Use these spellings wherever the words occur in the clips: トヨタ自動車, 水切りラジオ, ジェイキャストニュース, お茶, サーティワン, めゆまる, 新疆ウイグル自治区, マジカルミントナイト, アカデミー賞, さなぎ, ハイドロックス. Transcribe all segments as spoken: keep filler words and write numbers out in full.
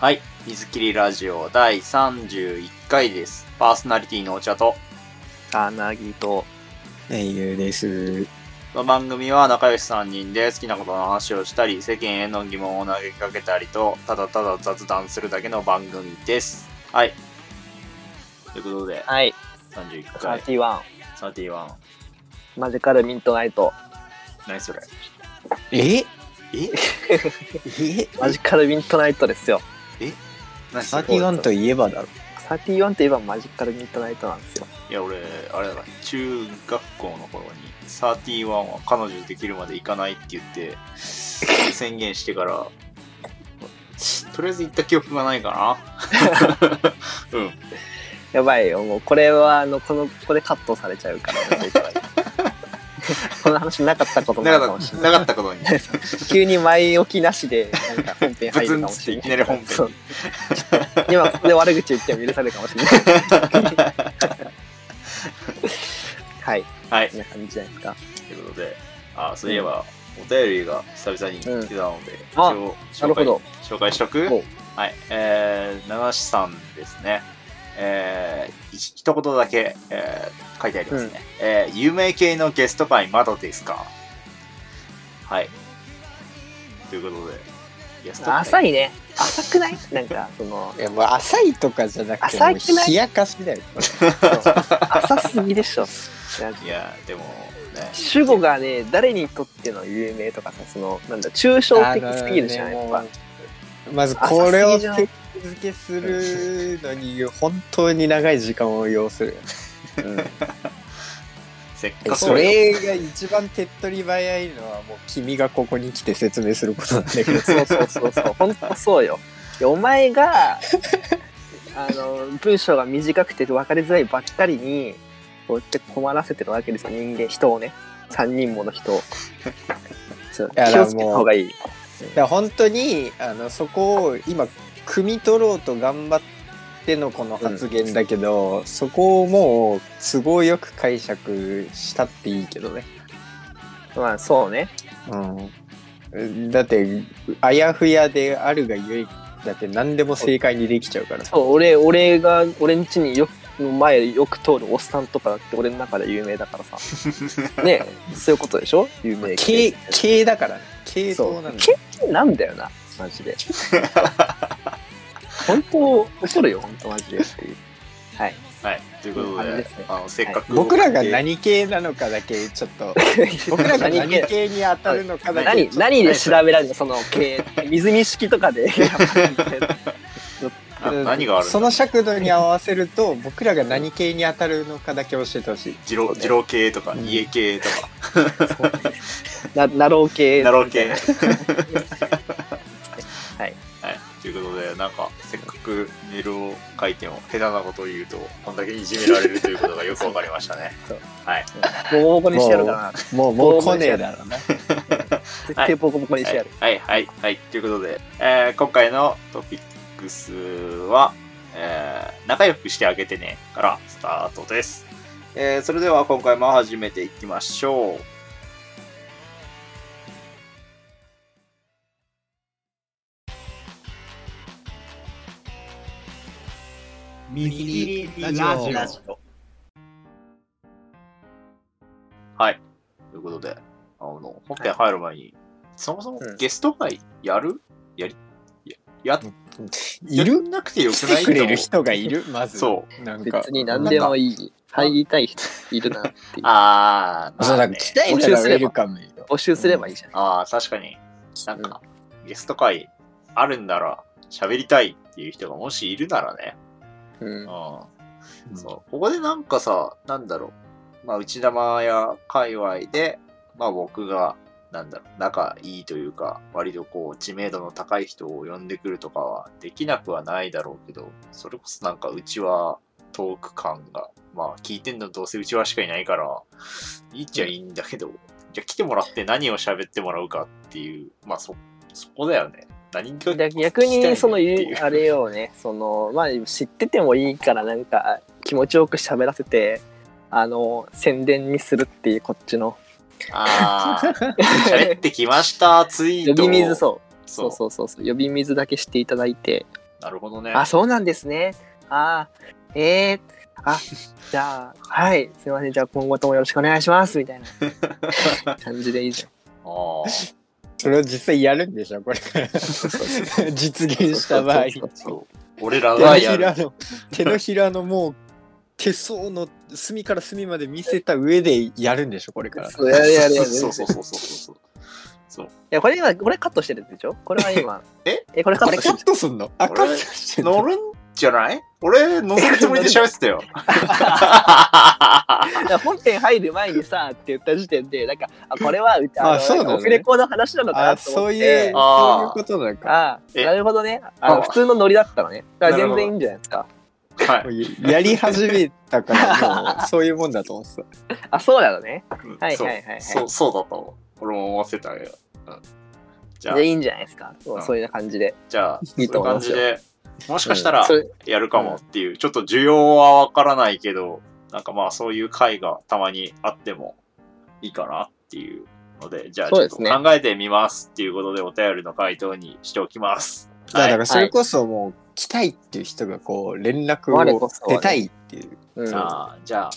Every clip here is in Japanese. はい、水切りラジオだいさんじゅういっかいです。パーソナリティのお茶と、たなぎと、ねゆうです。この番組は仲良しさんにんで好きなことの話をしたり、世間への疑問を投げかけたりと、ただただ雑談するだけの番組です。はい。ということで、はい。さんじゅういっかい。さんじゅういち。さんじゅういち。マジカルミントナイト。何それ。えええマジカルミントナイトですよ。えサーティワンといえばだろ。サーティワンといえばマジカルミッドナイトなんですよ。いや俺あれだな、中学校の頃にサーティワンは彼女できるまで行かないって言って宣言してからとりあえず行った記憶がないかなうんやばいよ、もうこれはあのこのこれカットされちゃうからこの話なかったことないかもしれない。なかったことに。急に前置きなしでなんか本編入るかもしれない。いきなり本編。今ここで悪口言っても許されるかもしれない。はい。はい。そんな感じじゃないですか。ということで、あ、そういえば、うん、お便りが久々に来てたので、うん、一応紹介、紹介しとく。はい。えー、七志さんですね。えー、一言だけ、えー、書いてありますね、うんえー、有名系のゲスト会まだですか。はい、ということでゲスト会浅いね、浅くないなんかそのいやもう浅いとかじゃなくてもう冷やかしみたいな浅すぎでしょいやでもね主語がね誰にとっての有名とかさ、そのなんだ抽象的すぎるじゃないですか。まずこれを続けするのに本当に長い時間を要するよね、うん、せっかくそれが一番手っ取り早いのはもう君がここに来て説明することなんだけどそうそうそうそう本当そうよ。お前があの文章が短くて分かりづらいばっかりにこうやって困らせてるわけですよ、人間人をね、さんにんもの人を気をつけた方がいい。だから本当にあのそこを今汲み取ろうと頑張ってのこの発言だけど、うん、そこをもう都合よく解釈したっていいけどね。まあそうね、うん、だってあやふやであるがゆえだって何でも正解にできちゃうから。そう、俺、俺が俺ん家によの前よく通るおっさんとかだって俺の中で有名だからさねえそういうことでしょ、有名系系だからね、系統なんだよ、系なんだよなマジで本当怒るよ本当マジでっていうはいはいということで、あのせっかく僕らが何系なのかだけちょっと僕らが何系に当たるのかだけ何何で調べられるのその系水見式とかで何があるその尺度に合わせると僕らが何系に当たるのかだけ教えてほしい。二郎、二郎系とか、うん、家系とかな、なろう系なろう系はい、はい、ということでなんかせっかくメールを書いても下手なことを言うとこんだけいじめられるということがよく分かりましたねはいボコボコにしてやるかな、もうもう来ねえだろうね絶対ボコボコにしてやる。はいはいはい、はい、ということで、えー、今回のトピックは、えー、仲良くしてあげてねからスタートです、えー、それでは今回も始めていきましょう。水切りラジオ。はいということであの本編入る前に、はい、そもそもゲスト会やるやりやっいるなくてよくないと思う。来てくれる人がいるまず。そう。なんか別に何でもいい。入りたい人いるなっていう。ああ。そうなんか来たい人がいるかも。募集すればいいじゃん。ああ確かに。なんか、うん、ゲスト会あるんなら喋りたいっていう人がもしいるならね。うん。あうん、そうここでなんかさなんだろう、まあ内玉や界隈でまあ僕がなんだろう仲いいというか割とこう知名度の高い人を呼んでくるとかはできなくはないだろうけど、それこそなんかうちはトーク感がまあ聞いてんのどうせうちはしかいないからいいっちゃいいんだけど、じゃあ来てもらって何を喋ってもらうかっていう、まあ そ, そこだよね。何か逆にそのあれをねそのまあ知っててもいいからなんか気持ちよく喋らせてあの宣伝にするっていうこっちの。ああ喋ってきましたツイート呼び水そうそうそうそうそう呼び水だけしていただいてなるほどね。あ、そうなんですね。あー、えー、あ、じゃあ、はい、すいません、じゃあ今後ともよろしくお願いしますみたいな感じでいいじゃん。ああ。それを実際やるんでしょ、これから実現した場合。俺らはやる。手のひらのもう手相の隅から隅まで見せた上でやるんでしょ、これから。そうやるやるやる。そうそうそうそうそう。いや、これ今これカットしてるでしょ。これは今。え？え、これカット。カットすんの？あ、カットしてる。乗るんじゃない？俺乗せるつもりで喋ってたよ。本編入る前にさって言った時点でなんかあこれはあのオフレコの話なのかなと思って、そういうことなのか。なるほどね。普通のノリだったのね。だから全然いいんじゃないですか。はい。やり始めたからもうそういうもんだと思ってた。あ、そうなのね。はいはいはい。そうそうだと俺も思わせたよ。じゃあいいんじゃないですか。そういう感じで。じゃあいいと思いますよ。もしかしたらやるかもっていう、うん、ちょっと需要はわからないけど、なんかまあそういう回がたまにあってもいいかなっていうので、じゃあちょっと考えてみますっていうことでお便りの回答にしておきます。はい、だからそれこそもう来たいっていう人がこう連絡を出たいっていう。うん、じゃあ、じゃあ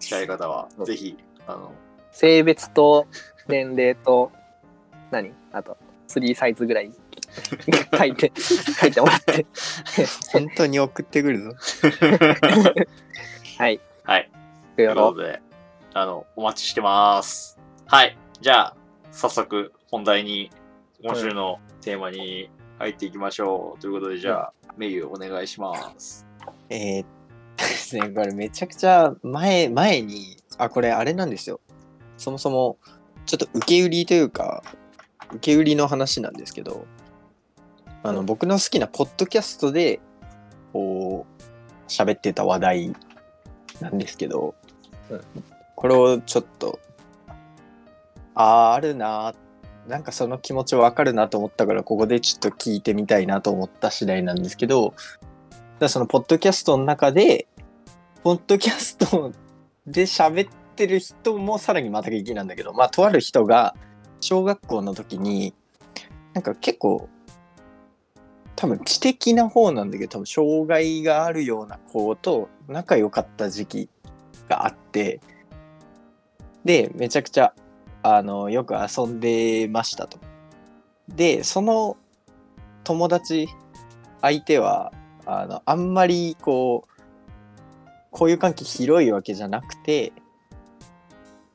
来たい方はぜひ、あの、性別と年齢と何あとスリーサイズぐらい。書いて書いてもらって本当に送ってくるぞはいはい、ということであのお待ちしてます。はい、じゃあ早速本題に、今週のテーマに入っていきましょう、うん、ということでじゃあ、うん、メイユお願いします。えー、ですね、これめちゃくちゃ前前にあこれあれなんですよ、そもそもちょっと受け売りというか受け売りの話なんですけど、あの僕の好きなポッドキャストでこう喋ってた話題なんですけど、うん、これをちょっとあーあるな、なんかその気持ちわかるなと思ったからここでちょっと聞いてみたいなと思った次第なんですけど、だそのポッドキャストの中でポッドキャストで喋ってる人もさらにまた劇なんだけど、まあとある人が小学校の時になんか結構多分知的な方なんだけど、多分障害があるような子と仲良かった時期があって、でめちゃくちゃあのよく遊んでましたと。でその友達相手は あのあんまりこう交友関係広いわけじゃなくて、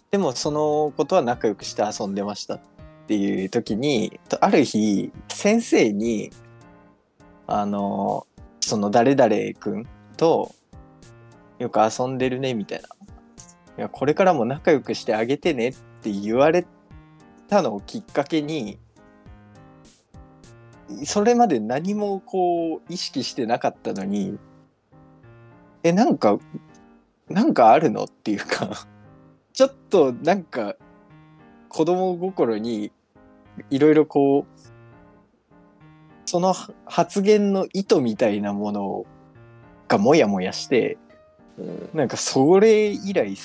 でもその子とは仲良くして遊んでましたっていう時に、ある日先生にあのその誰々くんとよく遊んでるねみたいな、いやこれからも仲良くしてあげてねって言われたのをきっかけに、それまで何もこう意識してなかったのに、えなんかなんかあるのっていうかちょっとなんか子供心にいろいろこうその発言の意図みたいなものがモヤモヤして、うん、なんかそれ以来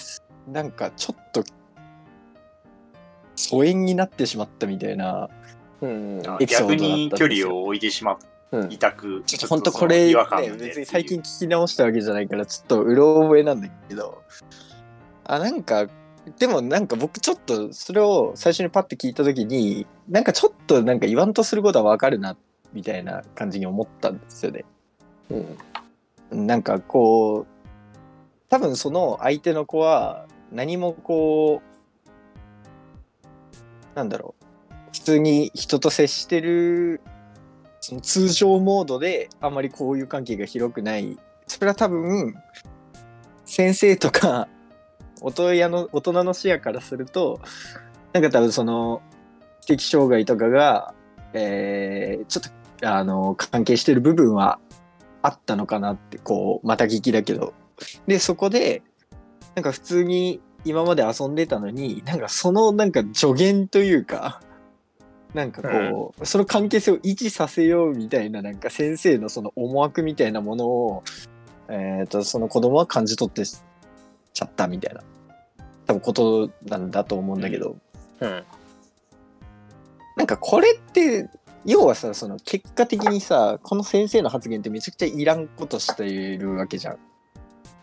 なんかちょっと疎遠になってしまったみたいなエピソードだったんですよ。逆に距離を置いてしまいたく、ちょっと本当これ、ね、別に最近聞き直したわけじゃないからちょっとうろ覚えなんだけど、あなんかでもなんか僕ちょっとそれを最初にパッて聞いた時になんかちょっとなんか言わんとすることはわかるなってみたいな感じに思ったんですよね、うん、なんかこう多分その相手の子は何もこうなんだろう普通に人と接してるその通常モードであんまりこういう関係が広くない、それは多分先生とか大人の、大人の視野からするとなんか多分その知的障害とかがえー、ちょっとあの関係してる部分はあったのかなってこうまた聞きだけど、でそこでなんか普通に今まで遊んでたのになんかそのなんか助言というかなんかこう、うん、その関係性を維持させようみたいななんか先生のその思惑みたいなものを、えー、とその子供は感じ取ってちゃったみたいな多分ことなんだと思うんだけど。うんうん、なんかこれって要はさ、その結果的にさ、この先生の発言ってめちゃくちゃいらんことしているわけじゃん。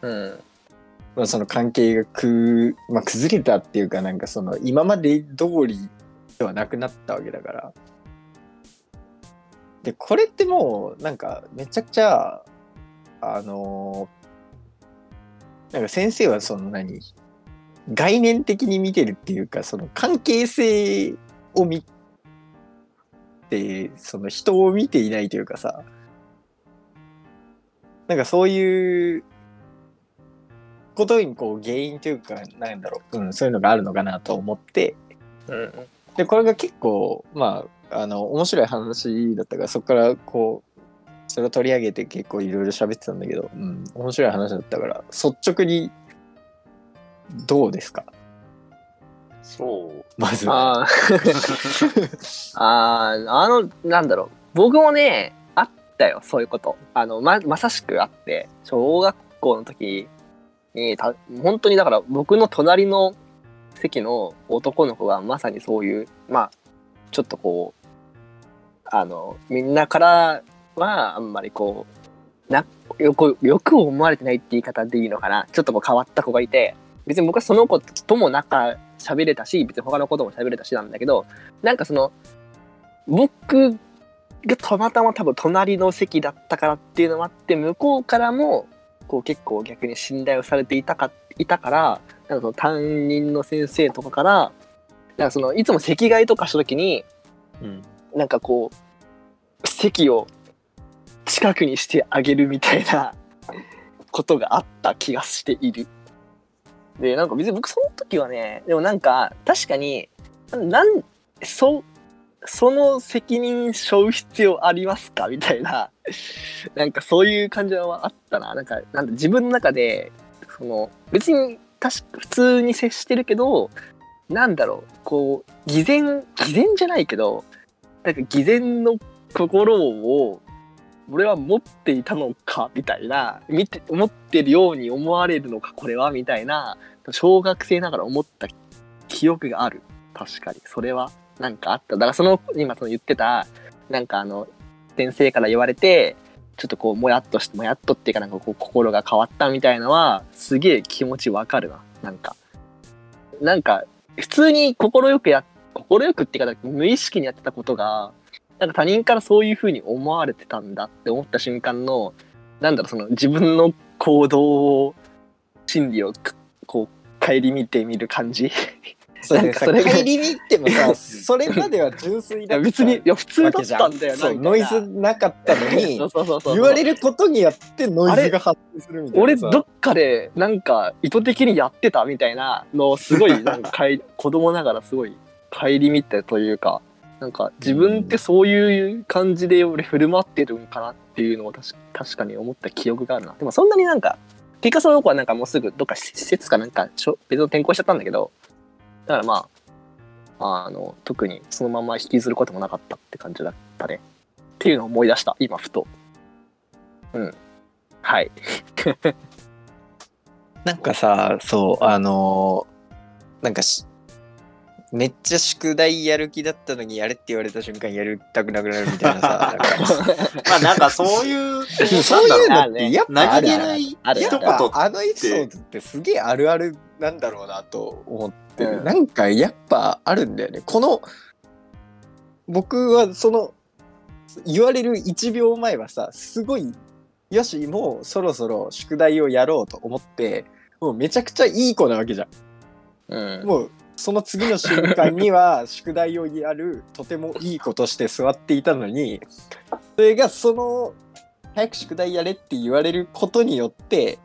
うん。まあ、その関係がく、まあ、崩れたっていうか、なんかその今まで通りではなくなったわけだから。で、これってもうなんかめちゃくちゃ、あのー、なんか先生はその何、概念的に見てるっていうか、その関係性を見て、でその人を見ていないというかさ、なんかそういうことにこう原因というか、なんだろう、うん、そういうのがあるのかなと思って、うん、でこれが結構まああの面白い話だったから、そこからこうそれを取り上げて結構いろいろ喋ってたんだけど、うん、面白い話だったから、率直にどうですか？そう。まずは。ああ、あの、なんだろう。僕もね、あったよ、そういうこと。あの、ま、まさしくあって、小学校の時に、た本当にだから、僕の隣の席の男の子がまさにそういう、まあ、ちょっとこう、あの、みんなからは、あんまりこう、なよく、よく思われてないって言い方でいいのかな。ちょっとこう変わった子がいて、別に僕はその子とも仲、喋れたし、別に他のことも喋れたしなんだけど、なんかその僕がたまたま多分隣の席だったからっていうのもあって、向こうからもこう結構逆に信頼をされていたかいたから、なんかその担任の先生とかから、なんかそのいつも席替えとかした時に、うん、なんかこう席を近くにしてあげるみたいなことがあった気がしている。で、なんか別に僕その時はね、でもなんか確かになんそその責任背負う必要ありますかみたいな、なんかそういう感じはあったな。なんかなんか自分の中でその別に確か普通に接してるけど、なんだろう、こう偽善偽善じゃないけど、なんか偽善の心を俺は持っていたのかみたいな、見て持ってるように思われるのかこれはみたいな、小学生ながら思った記憶がある。確かにそれはなんかあった。だからその今その言ってた、なんかあの先生から言われてちょっとこうもやっとしてもやっとっていうか、なんかこう心が変わったみたいなのはすげえ気持ちわかるな。なんかなんか普通に心よくや心よくっていうか、無意識にやってたことが、なんか他人からそういう風に思われてたんだって思った瞬間の、なんだろう、その自分の行動を、心理をこう顧みてみる感じ。そうね、なんかそれが顧みってもさ、それまでは純粋だった。別にいや普通だったんだよな。ノイズなかったのに、そうそうそうそう、言われることによってノイズが発生するみたいな。俺どっかでなんか意図的にやってたみたいなのをすごいなんか子供ながらすごい顧みってというか。なんか自分ってそういう感じで俺振る舞ってるんかなっていうのを 確, 確かに思った記憶があるな。でもそんなになんかピカソの子はなんかもうすぐどっか施設かなんか別の転校しちゃったんだけど、だからまああの特にそのまま引きずることもなかったって感じだったねっていうのを思い出した今ふと。うんはいなんかさ、そうあのなんかしめっちゃ宿題やる気だったのにやれって言われた瞬間やりたくなくなるみたいなさまあなんかそういうそういうのってやっぱあるあるあるあのエピソードってすげえあるあるなんだろうなと思ってる、うん、なんかやっぱあるんだよね。この僕はその言われるいちびょうまえはさ、すごいよしもうそろそろ宿題をやろうと思って、もうめちゃくちゃいい子なわけじゃん、うん、もうその次の瞬間には宿題をやるとてもいい子として座っていたのに、それがその早く宿題やれって言われることによって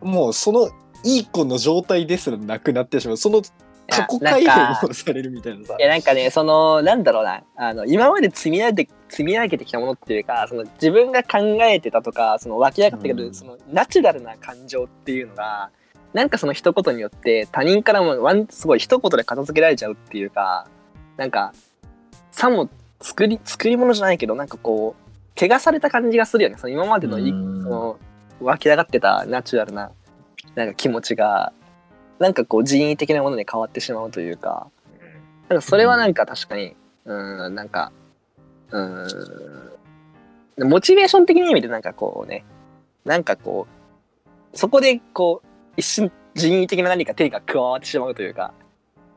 もうそのいい子の状態ですらなくなってしまう。その過去改変をされるみたいなさ。いやなんかね、そのなんだろうな、あの今まで積み上げて積み上げてきたものっていうか、その自分が考えてたとか、その湧き上がってくるそのナチュラルな感情っていうのが、なんかその一言によって他人からもワンすごい一言で片付けられちゃうっていうか、なんかさも作り作り物じゃないけど、なんかこう怪我された感じがするよね。その今までのその湧き上がってたナチュラルななんか気持ちがなんかこう人為的なものに変わってしまうというか、なんかそれはなんか確かに、うん、なんかうん、モチベーション的な意味でなんかこうね、なんかこうそこでこう一瞬人為的な何か手が加わってしまうというか、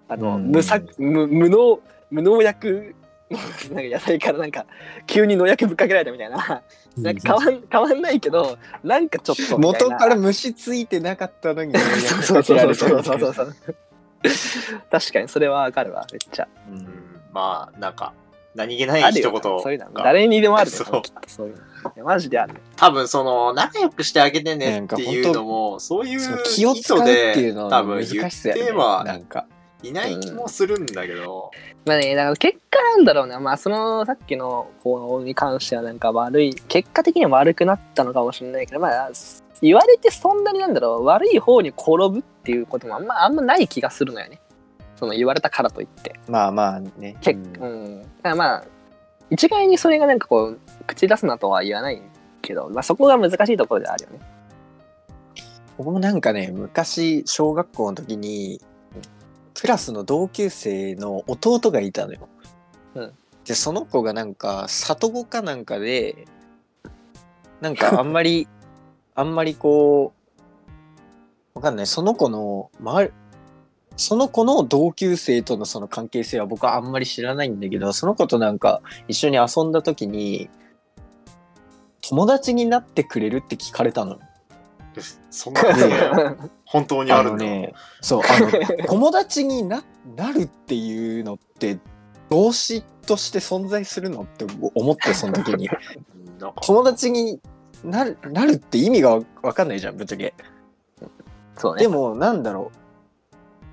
あの、うん、無作 無, 無農無農薬なんか野菜からなんか急に農薬ぶっかけられたみたい な, なんか変わん変わんないけどなんかちょっとみたいな、元から虫ついてなかったのにそうそうそうそうそうそうそう確かにそれはわかるわ、めっちゃ、うん、まあなんか何気ない一言がそういうの誰にでもある、ね、そうきっとそういうのマジである、ね、多分その仲良くしてあげてねっていうのもそういう気を使うっていうのは難しさやね、多分言ってはいない気もするんだけど、うん、まあね、だから結果なんだろうな、まあそのさっきの行動に関してはなんか悪い、結果的に悪くなったのかもしれないけど、まあ言われてそんなになんだろう悪い方に転ぶっていうこともあんまあんまない気がするのよね、その言われたからといって、まあまあね、結構、うん、だからまあ一概にそれがなんかこう口出すなとは言わないけど、まあそこが難しいところであるよね。僕もなんかね、昔小学校の時にクラスの同級生の弟がいたのよ、うん、でその子がなんか里子かなんかでなんかあんまりあんまりこうわかんない、その子の周りその子の同級生とのその関係性は僕はあんまり知らないんだけど、その子となんか一緒に遊んだ時に友達になってくれるって聞かれたの。そんなこと本当にあるんだ、ね、そうあの友達に な, なるっていうのって動詞として存在するのって思って、その時に友達にな る, なるって意味が分かんないじゃん、ぶっちゃけ。そう、ね、でもなんだろ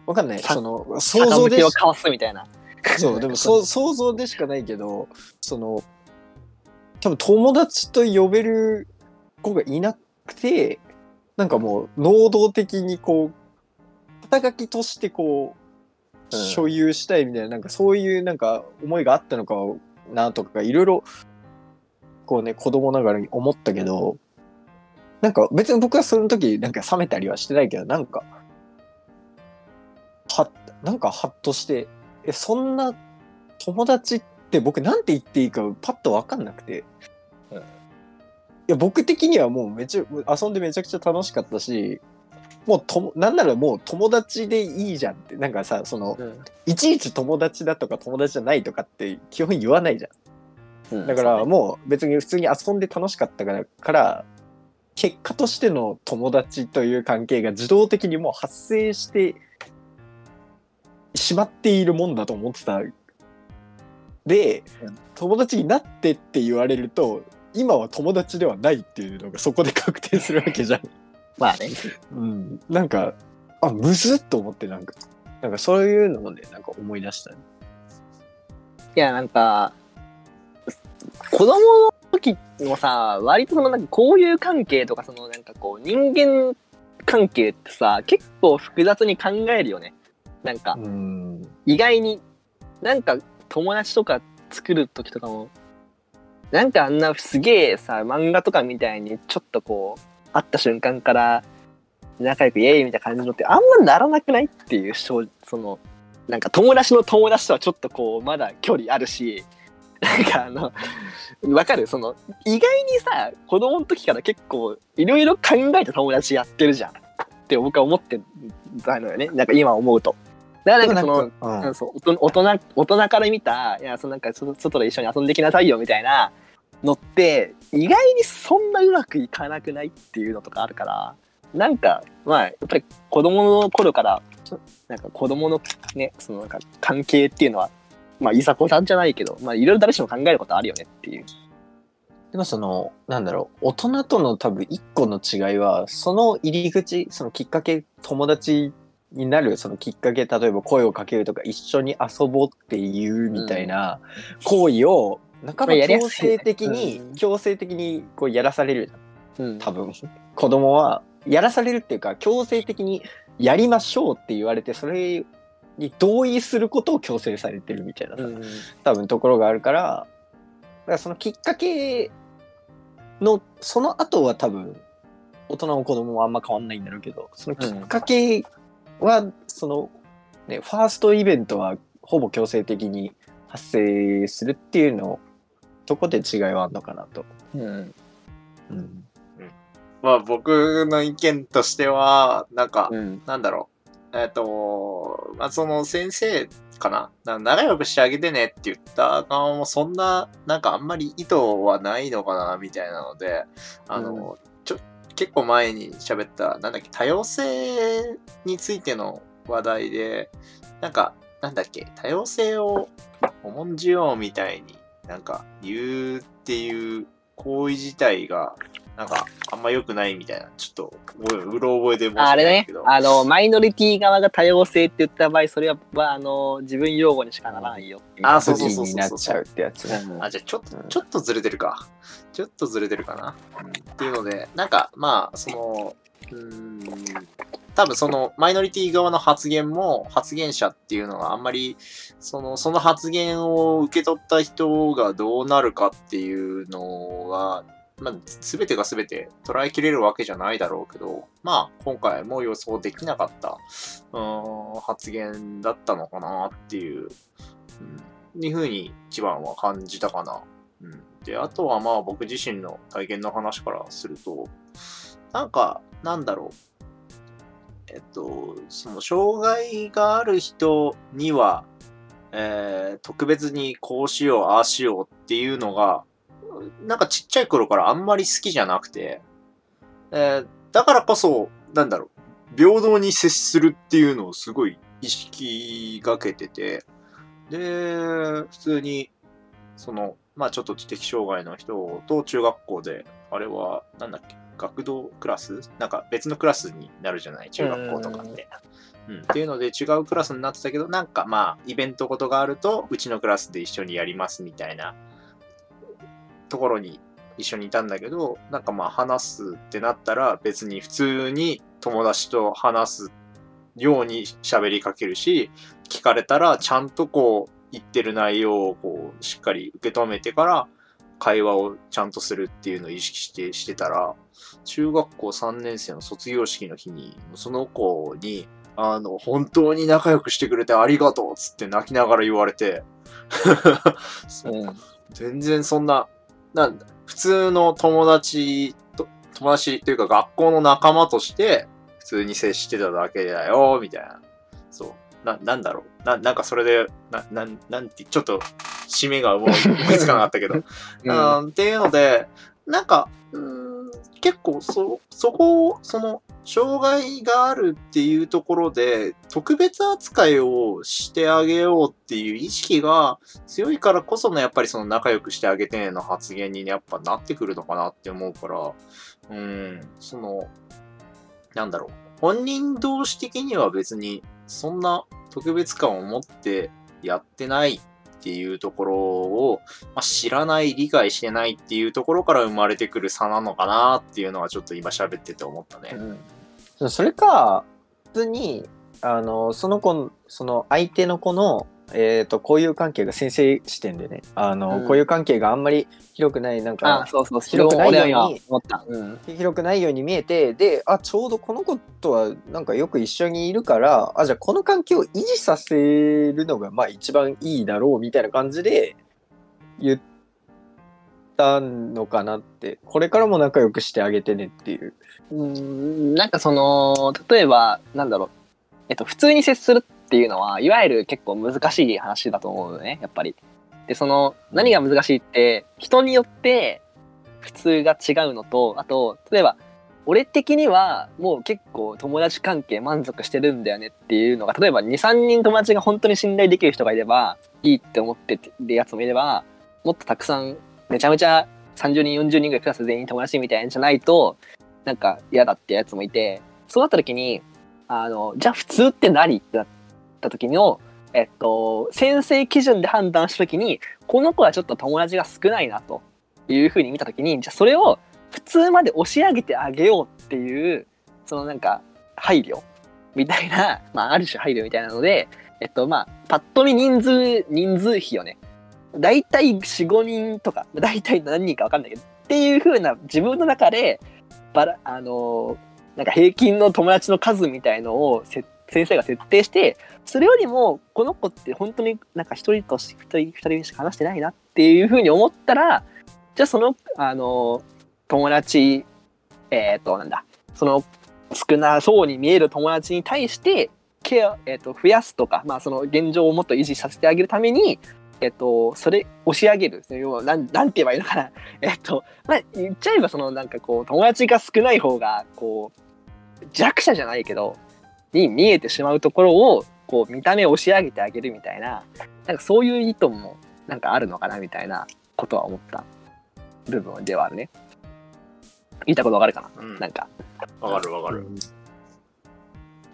うわかんない、その想像でかわすみたいな。そうでもそ想像でしかないけど、その多分友達と呼べる子がいなくて、なんかもう能動的にこう肩書きとしてこう、うん、所有したいみたいな、なんかそういうなんか思いがあったのかなとかいろいろこうね子供ながらに思ったけど、なんか別に僕はその時なんか冷めたりはしてないけど、なんか。はなんかハッとして、えそんな友達って僕なんて言っていいかパッと分かんなくて、うん、いや僕的にはもうめちゃ遊んでめちゃくちゃ楽しかったし、もうとなんならもう友達でいいじゃんって、なんかさその、うん、いちいち友達だとか友達じゃないとかって基本言わないじゃん、うん、だからもう別に普通に遊んで楽しかったからから結果としての友達という関係が自動的にもう発生してしまっているもんだと思ってた。で、友達になってって言われると今は友達ではないっていうのがそこで確定するわけじゃんまあね、うん、なんかあむずっと思って、なんかなんかそういうのもねなんか思い出した、ね、いやなんか子供の時もさ割とそのなんか交友関係とかそのなんかこう人間関係ってさ結構複雑に考えるよね。なんか意外になんか友達とか作る時とかもなんかあんなすげえさ漫画とかみたいにちょっとこう会った瞬間から仲良くイエーイみたいな感じのってあんまならなくないっていう、そのなんか友達の友達とはちょっとこうまだ距離あるし、なんかあの分かる、その意外にさ子供の時から結構いろいろ考えた友達やってるじゃんって僕は思ってたのよね。なんか今思うとだからなんかそのなんか、うん、大人、大人から見たいやそのなんか外で一緒に遊んできなさいよみたいなのって意外にそんなうまくいかなくないっていうのとかあるから、なんかまあやっぱり子供の頃からなんか子供のねそのなんか関係っていうのはまあいざこさんじゃないけどまあいろいろ誰しも考えることあるよねっていう。でもそのなんだろう大人との多分一個の違いはその入り口、そのきっかけ、友達になるそのきっかけ、例えば声をかけるとか一緒に遊ぼうっていうみたいな行為を仲間強制的に、うん、強制的にこうやらされる、うん、多分子供はやらされるっていうか強制的にやりましょうって言われてそれに同意することを強制されてるみたいな、うん、多分ところがあるから、だからそのきっかけのその後は多分大人も子供もあんま変わんないんだろうけど、そのきっかけはその、ね、ファーストイベントはほぼ強制的に発生するっていうのとこで違いはあるのかなと。うんうんうん、まあ僕の意見としてはなんか、うん、なんだろうえっ、ー、とまあその先生かななんか仲良くしてあげてねって言った側もそんななんかあんまり意図はないのかなみたいなのであの、うん、ちょ結構前に喋ったなんだっけ多様性についての話題でなんかなんだっけ多様性を重んじようみたいになんか言うっていう行為自体がなんかあんま良くないみたいなちょっとうろ覚えで申し訳ないけど、あれね、あのマイノリティ側が多様性って言った場合それはあの自分用語にしかならないよっていう風になっちゃうってやつ。あ、じゃあちょっとちょっとずれてるかちょっとずれてるかな、うん、っていうのでなんかまあそのうーん多分そのマイノリティ側の発言も発言者っていうのがあんまりそのその発言を受け取った人がどうなるかっていうのはまあ全てが全て捉えきれるわけじゃないだろうけどまあ今回も予想できなかったうーん発言だったのかなっていう、うん、いうふうに一番は感じたかな、うん、であとはまあ僕自身の体験の話からするとなんかなんだろうえっと、その障害がある人には、えー、特別にこうしようああしようっていうのがなんかちっちゃい頃からあんまり好きじゃなくて、えー、だからこそなんだろう平等に接するっていうのをすごい意識がけててで普通にそのまあちょっと知的障害の人と中学校であれはなんだっけ学童クラスなんか別のクラスになるじゃない中学校とかって、うんうん、っていうので違うクラスになってたけどなんかまあイベントことがあるとうちのクラスで一緒にやりますみたいなところに一緒にいたんだけどなんかまあ話すってなったら別に普通に友達と話すように喋りかけるし聞かれたらちゃんとこう言ってる内容をこうしっかり受け止めてから会話をちゃんとするっていうのを意識してしてたら中学校さんねん生の卒業式の日にその子にあの本当に仲良くしてくれてありがとうっつって泣きながら言われてそう全然そんななん普通の友達と友達というか学校の仲間として普通に接してただけだよみたいなそうな、なんだろう な, なんかそれでなななんてちょっと締めが思いつかなかったけど、うん、っていうのでなんかうーん結構 そ, そこをその障害があるっていうところで特別扱いをしてあげようっていう意識が強いからこそのやっぱりその仲良くしてあげての発言に、ね、やっぱなってくるのかなって思うからうんそのなんだろう本人同士的には別にそんな特別感を持ってやってないっていうところを、まあ、知らない理解してないっていうところから生まれてくる差なのかなっていうのはちょっと今喋ってて思ったね、うん、それか普通にあのその子その相手の子の、えー、と交友関係が先生視点でねあの、うん、交友関係があんまり広くないなんか広くないように思った、うん、広くないように見えてであちょうどこの子とはなんかよく一緒にいるからあじゃあこの関係を維持させるのがまあ一番いいだろうみたいな感じで言ったのかなってこれからも仲良くしてあげてねっていう、うん、なんかその例えばなんだろう、えっと、普通に接するっていうのはいわゆる結構難しい話だと思うよねやっぱり。でその何が難しいって人によって普通が違うのとあと例えば俺的にはもう結構友達関係満足してるんだよねっていうのが例えば に,さん 人友達が本当に信頼できる人がいればいいって思ってるやつもいればもっとたくさんめちゃめちゃさんじゅうにんよんじゅうにんぐらいクラス全員友達みたいなんじゃないとなんか嫌だってやつもいてそうなった時にあのじゃあ普通って何ってなった時のえっと、先生基準で判断した時にこの子はちょっと友達が少ないなというふうに見た時にじゃあそれを普通まで押し上げてあげようっていうそのなんか配慮みたいな、まあ、ある種配慮みたいなので、えっとまあ、パッと見人数人数比をねだいたい よん,ご 人とかだいたい何人か分かんないけどっていうふうな自分の中でバラあのなんか平均の友達の数みたいのを設先生が設定して、それよりもこの子って本当になんか一人と一人二人しか話してないなっていうふうに思ったら、じゃあそのあの友達えっとなんだその少なそうに見える友達に対してケア、えー、と増やすとか、まあ、その現状をもっと維持させてあげるために、えー、とそれ押し上げるです、ね、要は な, んなんて言えばいいのかなえっと、まあ、言っちゃえばそのなんかこう友達が少ない方がこう弱者じゃないけどに見えてしまうところをこう見た目を押し上げてあげるみたい な, なんかそういう意図もなんかあるのかなみたいなことは思った部分ではあるね。言ったことわかるかな、うん、なんかわかるわかる。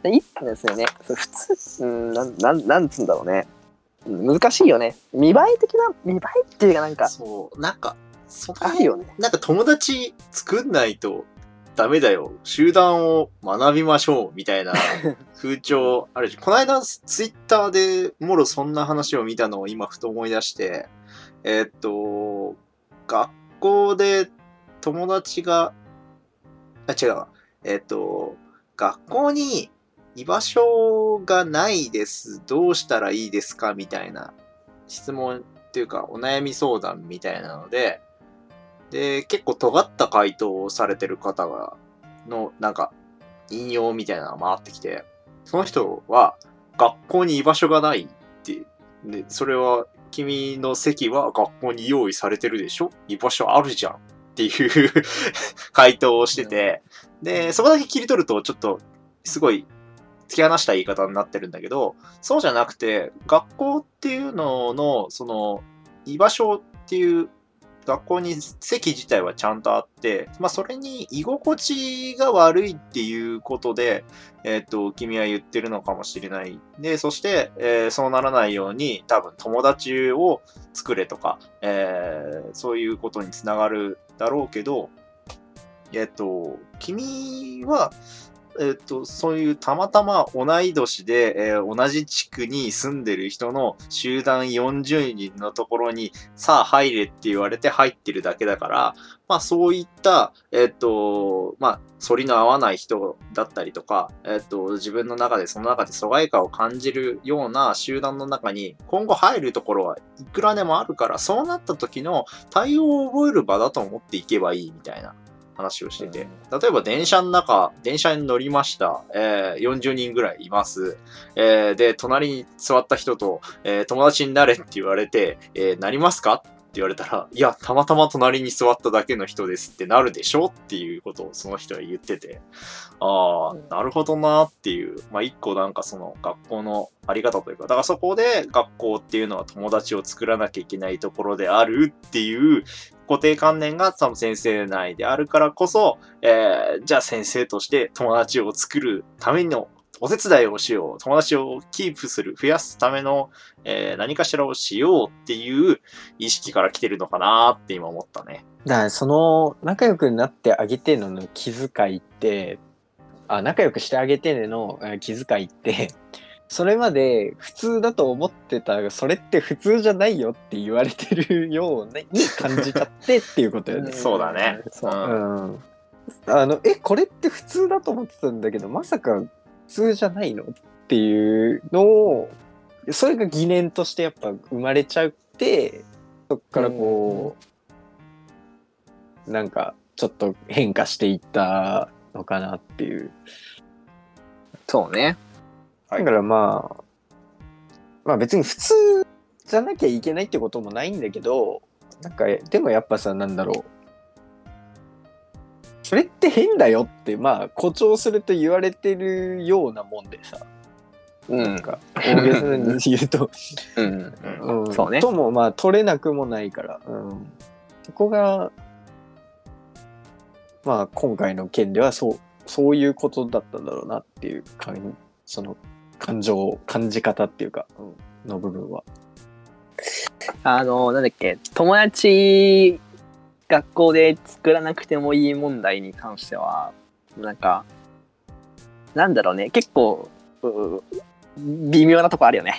いいですよね。普通、うん、なん、なん、なんつうんだろうね。難しいよね。見栄え的な、見栄えっていうかなんか。そう、なんか、そこあるよね。なんか友達作んないとダメだよ。集団を学びましょうみたいな風潮あるし。この間ツイッターでもろそんな話を見たのを今ふと思い出して、えー、っと、学校で友達が、あ、違う。えー、っと、学校に、居場所がないです。どうしたらいいですかみたいな質問っていうかお悩み相談みたいなので、で、結構尖った回答をされてる方が、のなんか引用みたいなのが回ってきて、その人は学校に居場所がないって、で、それは君の席は学校に用意されてるでしょ？居場所あるじゃんっていう回答をしてて、で、そこだけ切り取るとちょっとすごい突き放した言い方になってるんだけど、そうじゃなくて学校っていうののその居場所っていう学校に席自体はちゃんとあって、まあ、それに居心地が悪いっていうことで、えー、と君は言ってるのかもしれない。で、そして、えー、そうならないように多分友達を作れとか、えー、そういうことにつながるだろうけど、えー、と君はえっと、そういうたまたま同い年で、えー、同じ地区に住んでる人の集団よんじゅうにんのところにさあ入れって言われて入ってるだけだから、まあそういった、えっと、まあ、反りの合わない人だったりとか、えっと、自分の中でその中で疎外感を感じるような集団の中に今後入るところはいくらでもあるから、そうなった時の対応を覚える場だと思っていけばいいみたいな話をしてて、例えば電車の中、電車に乗りました。えー、よんじゅうにんぐらいいます。えー、で、隣に座った人と、えー、友達になれって言われて、えー、なりますかって言われたら、いや、たまたま隣に座っただけの人ですってなるでしょっていうことをその人は言ってて、ああ、なるほどなっていう、まあ一個なんかその学校のあり方というか、だからそこで学校っていうのは友達を作らなきゃいけないところであるっていう、固定観念が多分先生内であるからこそ、えー、じゃあ先生として友達を作るためのお手伝いをしよう、友達をキープする、増やすための、えー、何かしらをしようっていう意識から来てるのかなって今思ったね。だからその仲良くなってあげてのの気遣いって、あ、仲良くしてあげての気遣いって、それまで普通だと思ってた、それって普通じゃないよって言われてるように感じちゃってっていうことよね。そうだね。そう、うんうん、あのえこれって普通だと思ってたんだけど、まさか普通じゃないのっていうのを、それが疑念としてやっぱ生まれちゃって、そっからこう、うん、なんかちょっと変化していったのかなっていう。そうね。だからまあ、まあ別に普通じゃなきゃいけないってこともないんだけど、なんかでもやっぱさ、なんだろう、それって変だよってまあ誇張すると言われてるようなもんでさ、うん、なんか大げさに言うと、うんうんそうね、ともまあ取れなくもないから、うん、そこがまあ今回の件ではそうそういうことだったんだろうなっていう感じ、その感情感じ方っていうか、うん、の部分はあのなんだっけ、友達学校で作らなくてもいい問題に関してはなんかなんだろうね、結構微妙なとこあるよね。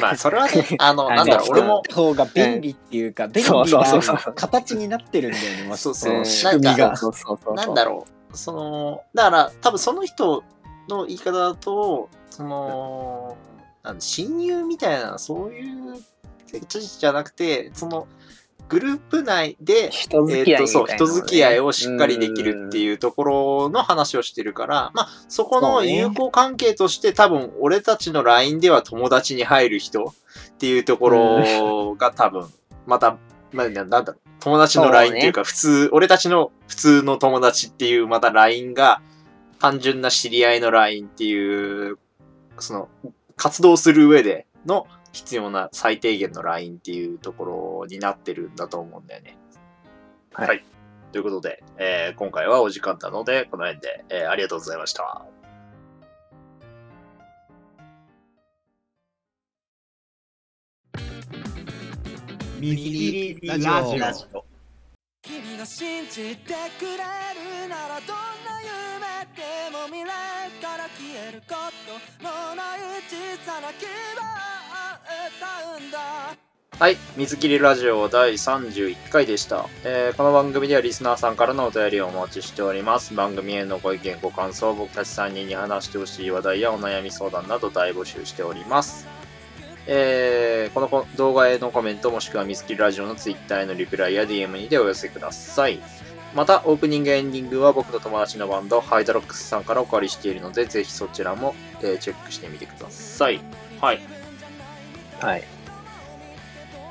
まあそれはね、あのなんだろう、俺も方が便利っていうか、便利な形になってるんだよね。まあそうそう、仕組みがなんだろう、そのだから多分その人の言い方だと、そのなん親友みたいなそういうじゃなくて、そのグループ内で人付き合い、えーと、そう、人付き合いをしっかりできるっていうところの話をしてるから、まあ、そこの友好関係として、多分俺たちの ライン では友達に入る人っていうところが多分また、まあ、なんだろう、友達の ライン っていうか普通、俺たちの普通の友達っていうまた ライン が単純な知り合いの ライン っていう、その活動する上での必要な最低限のラインっていうところになってるんだと思うんだよね。はい。はい、ということで、えー、今回はお時間なので、この辺で、えー、ありがとうございました。ミリリラジオ。ラジオ。君が信じてくれるならどんな夢でも未来から消えることのない小さな希望。はい、水切りラジオだいさんじゅういっかいでした、えー、この番組ではリスナーさんからのお便りをお待ちしております。番組へのご意見ご感想、僕たちさんにんに話してほしい話題やお悩み相談など大募集しております。えー、この動画へのコメントもしくは水切りラジオの ツイッター へのリプライや ディーエム にてお寄せください。またオープニングエンディングは僕の友達のバンドハイドロックスさんからお借りしているので、ぜひそちらも、えー、チェックしてみてください。はいはい、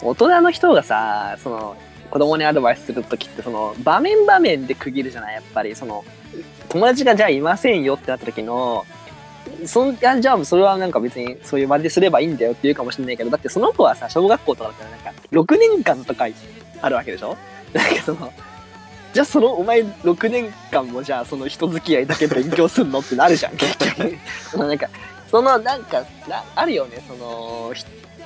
大人の人がさ、その子供にアドバイスするときってその場面場面で区切るじゃない。やっぱりその友達がじゃあいませんよってなった時のそん、いやじゃあそれはなんか別にそういうまですればいいんだよって言うかもしれないけど、だってその子はさ、小学校とかだったらなんかろくねんかんとかあるわけでしょ。なんかそのじゃあそのお前ろくねんかんもじゃあその人付き合いだけ勉強すんのってなるじゃん結局なんかそのなんかあるよね、その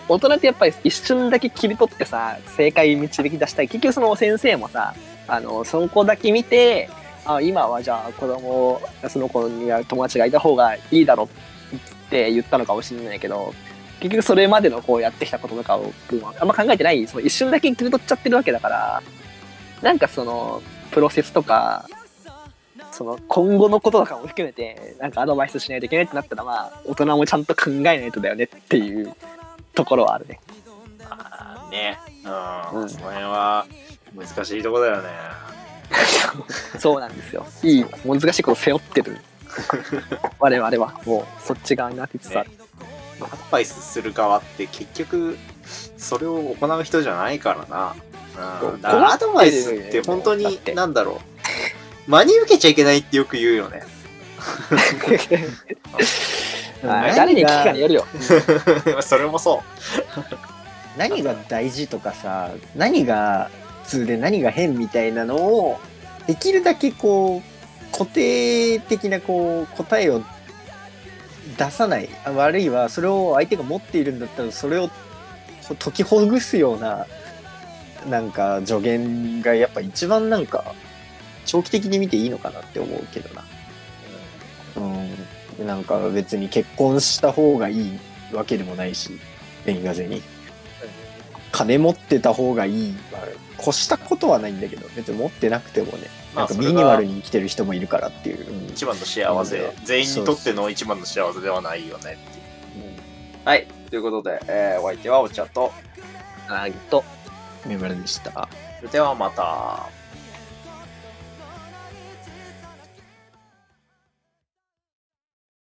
大人ってやっぱり一瞬だけ切り取ってさ、正解導き出したい。結局その先生もさ、あのその子だけ見て、あ今はじゃあ子供、その子には友達がいた方がいいだろって言ったのかもしれないけど、結局それまでのこうやってきたこととかをあんま考えてない。その一瞬だけ切り取っちゃってるわけだから、なんかそのプロセスとかその今後のこととかも含めてなんかアドバイスしないといけないってなったら、まあ大人もちゃんと考えないとだよねっていうところはあるね。あね、うん、うん、その辺は難しいとこだよね。そうなんですよ。いい難しいこと背負ってる。我々はもうそっち側になってつつある。アドバイスする側って結局それを行う人じゃないからな。うん、だからアドバイスって本当に何だろう、真に受けちゃいけないってよく言うよね。誰に聞くかによるよ。それもそう。何が大事とかさ、何が普通で何が変みたいなのをできるだけこう固定的なこう答えを出さない。あるいはそれを相手が持っているんだったらそれを解きほぐすようななんか助言がやっぱ一番なんか長期的に見ていいのかなって思うけどな。うん。なんか別に結婚した方がいいわけでもないし、縁がぜに金持ってた方がいい、まあ、越したことはないんだけど別に持ってなくてもね、なんかミニマルに生きてる人もいるからっていう、うん、一番の幸せ、うん、全員にとっての一番の幸せではないよねっていう、うん、はい、ということで、えー、お相手はお茶とあぎと梅丸でした。ではまた。